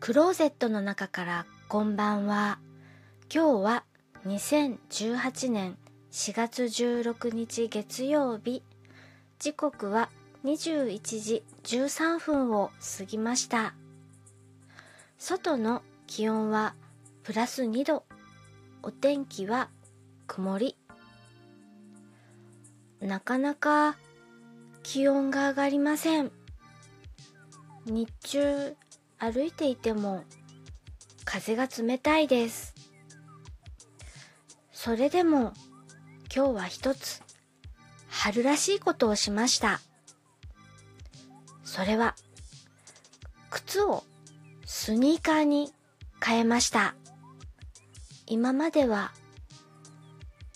クローゼットの中からこんばんは。今日は2018年4月16日月曜日、時刻は21時13分を過ぎました。外の気温はプラス2度、お天気は曇り。なかなか気温が上がりません。日中歩いていても風が冷たいです。それでも今日は一つ春らしいことをしました。それは靴をスニーカーに変えました。今までは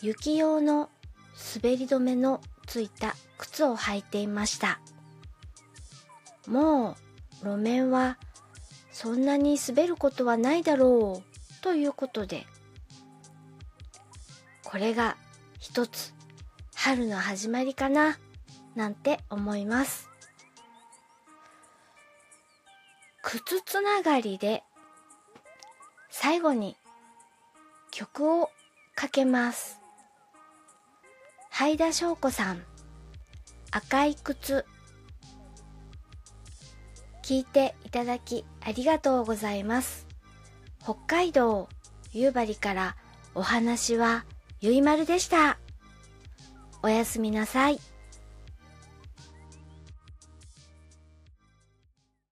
雪用の滑り止めのついた靴を履いていました。もう路面はそんなに滑ることはないだろうということで、これが一つ春の始まりかななんて思います。靴つながりで最後に曲をかけます。はいだしょうこさん、赤い靴。聞いていただきありがとうございます。北海道夕張からお話はゆいまるでした。おやすみなさい。